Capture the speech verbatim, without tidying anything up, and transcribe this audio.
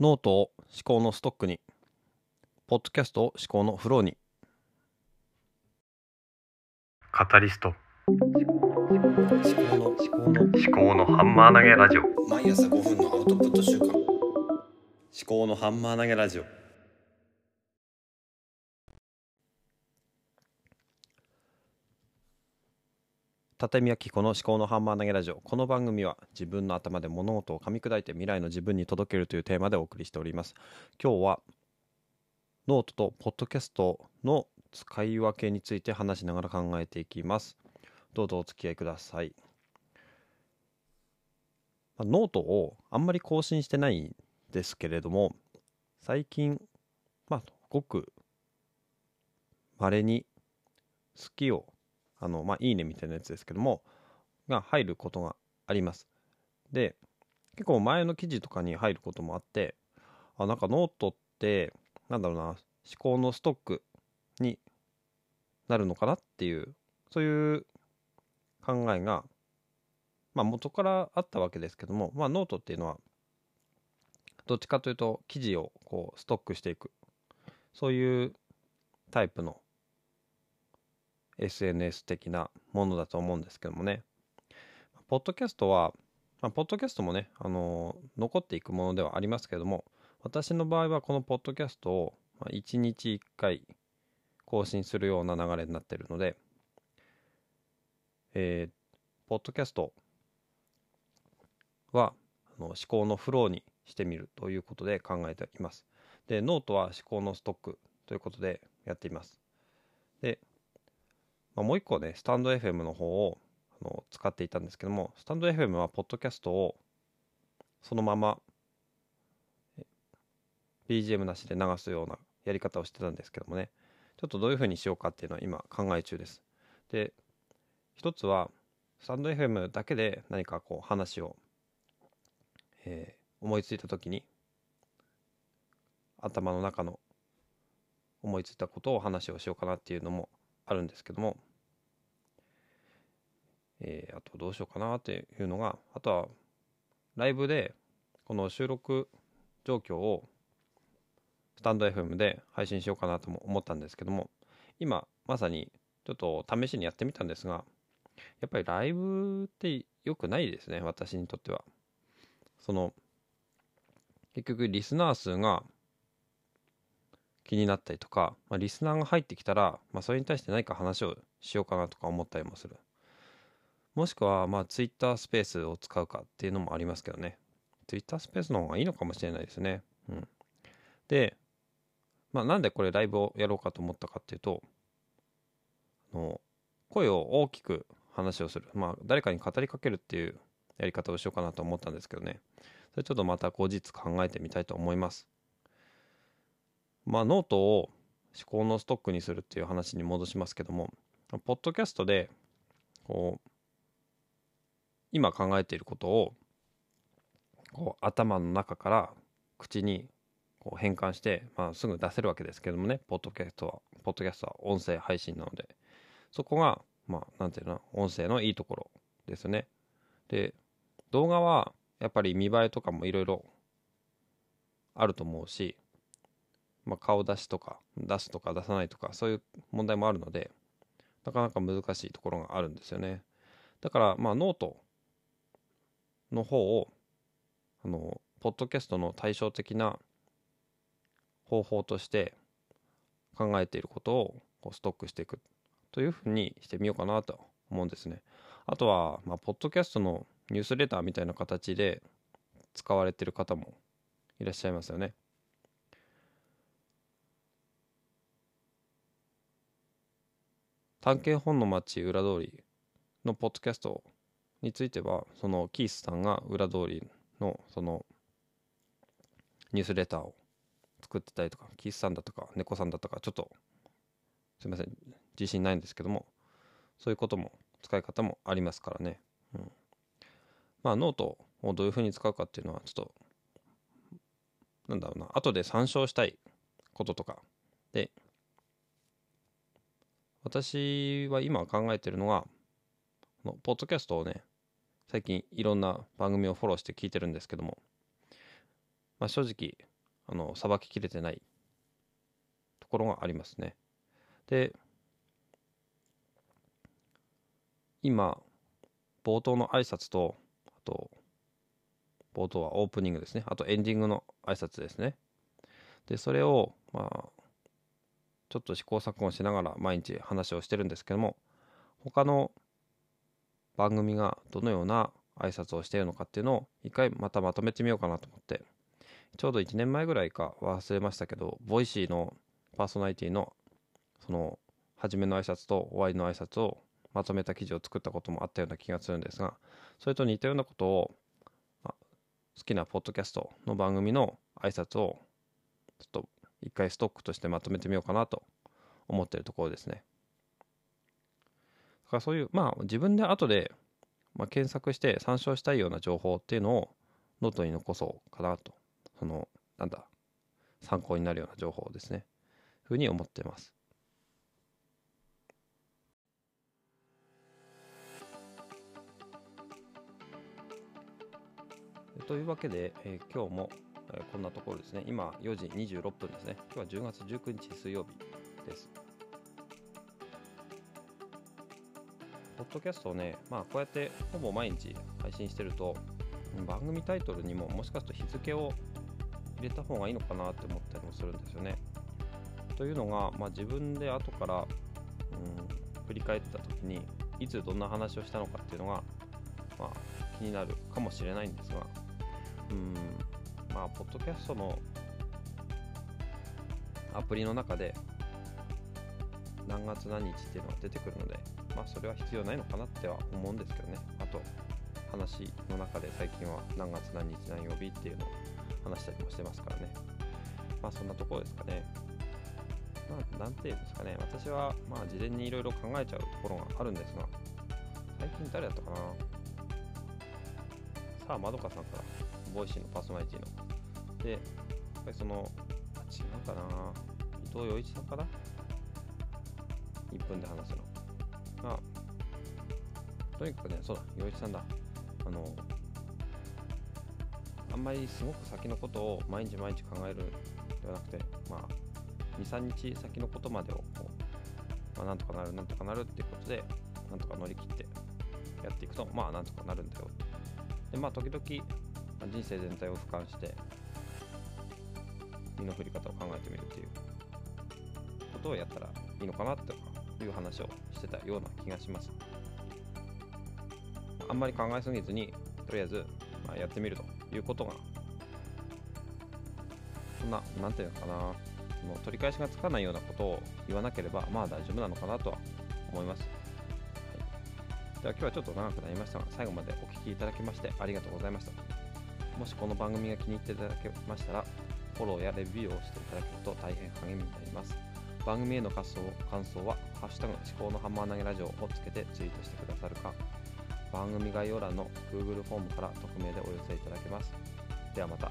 ノートを思考のストックに、ポッドキャストを思考のフローに。カタリスト思考の思考の思考のハンマー投げラジオ。毎朝ごふんのアウトプット週間。思考のハンマー投げラジオ。立見明彦の思考のハンマー投げラジオ。この番組は自分の頭で物事を噛み砕いて未来の自分に届けるというテーマでお送りしております。今日はノートとポッドキャストの使い分けについて話しながら考えていきます。どうぞお付き合いください。ノートをあんまり更新してないんですけれども、最近まあごく稀に好きをあのまあ、いいねみたいなやつですけどもが入ることがあります。で、結構前の記事とかに入ることもあって、あなんかノートってなんだろうな、思考のストックになるのかなっていう、そういう考えが、まあ、元からあったわけですけども、まあ、ノートっていうのはどっちかというと記事をこうストックしていく、そういうタイプのエスエヌエス 的なものだと思うんですけどもね。ポッドキャストは、まあ、ポッドキャストもね、あのー、残っていくものではありますけども、私の場合はこのポッドキャストをいちにちいっかい更新するような流れになっているので、えー、ポッドキャストはあの思考のフローにしてみるということで考えています。で、ノートは思考のストックということでやっています。で、もう一個ね、スタンド エフエム の方をあの使っていたんですけども、スタンド エフエム はポッドキャストをそのまま ビージーエム なしで流すようなやり方をしてたんですけどもね、ちょっとどういう風にしようかっていうのは今考え中です。で、一つはスタンド エフエム だけで何かこう話を、えー、思いついた時に頭の中の思いついたことを話をしようかなっていうのもあるんですけども、えー、あとどうしようかなっていうのが、あとはライブでこの収録状況をスタンド エフエム で配信しようかなとも思ったんですけども、今まさにちょっと試しにやってみたんですが、やっぱりライブって良くないですね、私にとっては。その結局リスナー数が気になったりとか、まあ、リスナーが入ってきたら、まあ、それに対して何か話をしようかなとか思ったりもする。もしくは、まあ、ツイッタースペースを使うかっていうのもありますけどね。ツイッタースペースの方がいいのかもしれないですね。うん、で、まあ、なんでこれライブをやろうかと思ったかっていうと、あの声を大きく話をする。まあ、誰かに語りかけるっていうやり方をしようかなと思ったんですけどね。それちょっとまた後日考えてみたいと思います。まあ、ノートを思考のストックにするっていう話に戻しますけども、ポッドキャストでこう今考えていることをこう頭の中から口にこう変換して、まあ、すぐ出せるわけですけどもね、ポッドキャストはポッドキャストは音声配信なので、そこがまあ何ていうの、音声のいいところですよね。で、動画はやっぱり見栄えとかもいろいろあると思うし、まあ、顔出しとか出すとか出さないとか、そういう問題もあるので、なかなか難しいところがあるんですよね。だからまあノートの方をあのポッドキャストの対照的な方法として考えていることをこうストックしていくというふうにしてみようかなと思うんですね。あとはまあポッドキャストのニュースレターみたいな形で使われている方もいらっしゃいますよね。探検本の街裏通りのポッドキャストについては、そのキースさんが裏通りのそのニュースレターを作ってたりとか、キースさんだとか猫さんだとか、ちょっとすいません自信ないんですけども、そういうことも使い方もありますからね。うん、まあノートをどういうふうに使うかっていうのは、ちょっとなんだろうな、後で参照したいこととかで、私は今考えてるのが、ポッドキャストをね、最近いろんな番組をフォローして聞いてるんですけども、まあ、正直あのさばききれてないところがありますね。で、今冒頭の挨拶と、あと冒頭はオープニングですね、あとエンディングの挨拶ですね。でそれをまあちょっと試行錯誤しながら毎日話をしてるんですけども、他の番組がどのような挨拶をしているのかっていうのを一回またまとめてみようかなと思って、ちょうどいちねんまえぐらいか忘れましたけど、ボイシーのパーソナリティのその初めの挨拶と終わりの挨拶をまとめた記事を作ったこともあったような気がするんですが、それと似たようなことを好きなポッドキャストの番組の挨拶をちょっと一回ストックとしてまとめてみようかなと思っているところですね。だからそういうまあ自分で後でまあ検索して参照したいような情報っていうのをノートに残そうかなと、そのなんだ参考になるような情報ですね、ふうに思っています。というわけで、えー、今日もこんなところですね。今よじにじゅうろっぷんですね。今日はじゅうがつじゅうくにち水曜日です。ポッドキャストをね、まあ、こうやってほぼ毎日配信してると、番組タイトルにももしかすると日付を入れた方がいいのかなって思ったりもするんですよね。というのが、まあ、自分で後から、うん、振り返った時にいつどんな話をしたのかっていうのが、まあ、気になるかもしれないんですが、うんまあ、ポッドキャストのアプリの中で何月何日っていうのが出てくるので、まあ、それは必要ないのかなっては思うんですけどね。あと話の中で最近は何月何日何曜日っていうのを話したりもしてますからね。まあそんなところですかね。まあなんていうんですかね、私はまあ事前にいろいろ考えちゃうところがあるんですが、最近誰だったかな、さあまどかさんからボイシーのパーソナリティので、やっぱりその違うかな、伊藤洋一さんかな、いっぷんで話すの、まあとにかくね、そうだ洋一さんだ、あのあんまりすごく先のことを毎日毎日考えるではなくて、まあにさんにち先のことまでをこう、まあ、なんとかなるなんとかなるっていうことでなんとか乗り切ってやっていくと、まあなんとかなるんだよ。でまあ時々人生全体を俯瞰して身の振り方を考えてみるっていうことをやったらいいのかなとかいう話をしてたような気がします。あんまり考えすぎずにとりあえずまあやってみるということが、そんななんていうのかな、もう取り返しがつかないようなことを言わなければまあ大丈夫なのかなとは思います。はい、では今日はちょっと長くなりましたが、最後までお聞きいただきましてありがとうございました。もしこの番組が気に入っていただけましたら、フォローやレビューをしていただけると大変励みになります。番組への感想は、ハッシュタグ至高のハンマー投げラジオをつけてツイートしてくださるか、番組概要欄の Google フォームから匿名でお寄せいただけます。ではまた。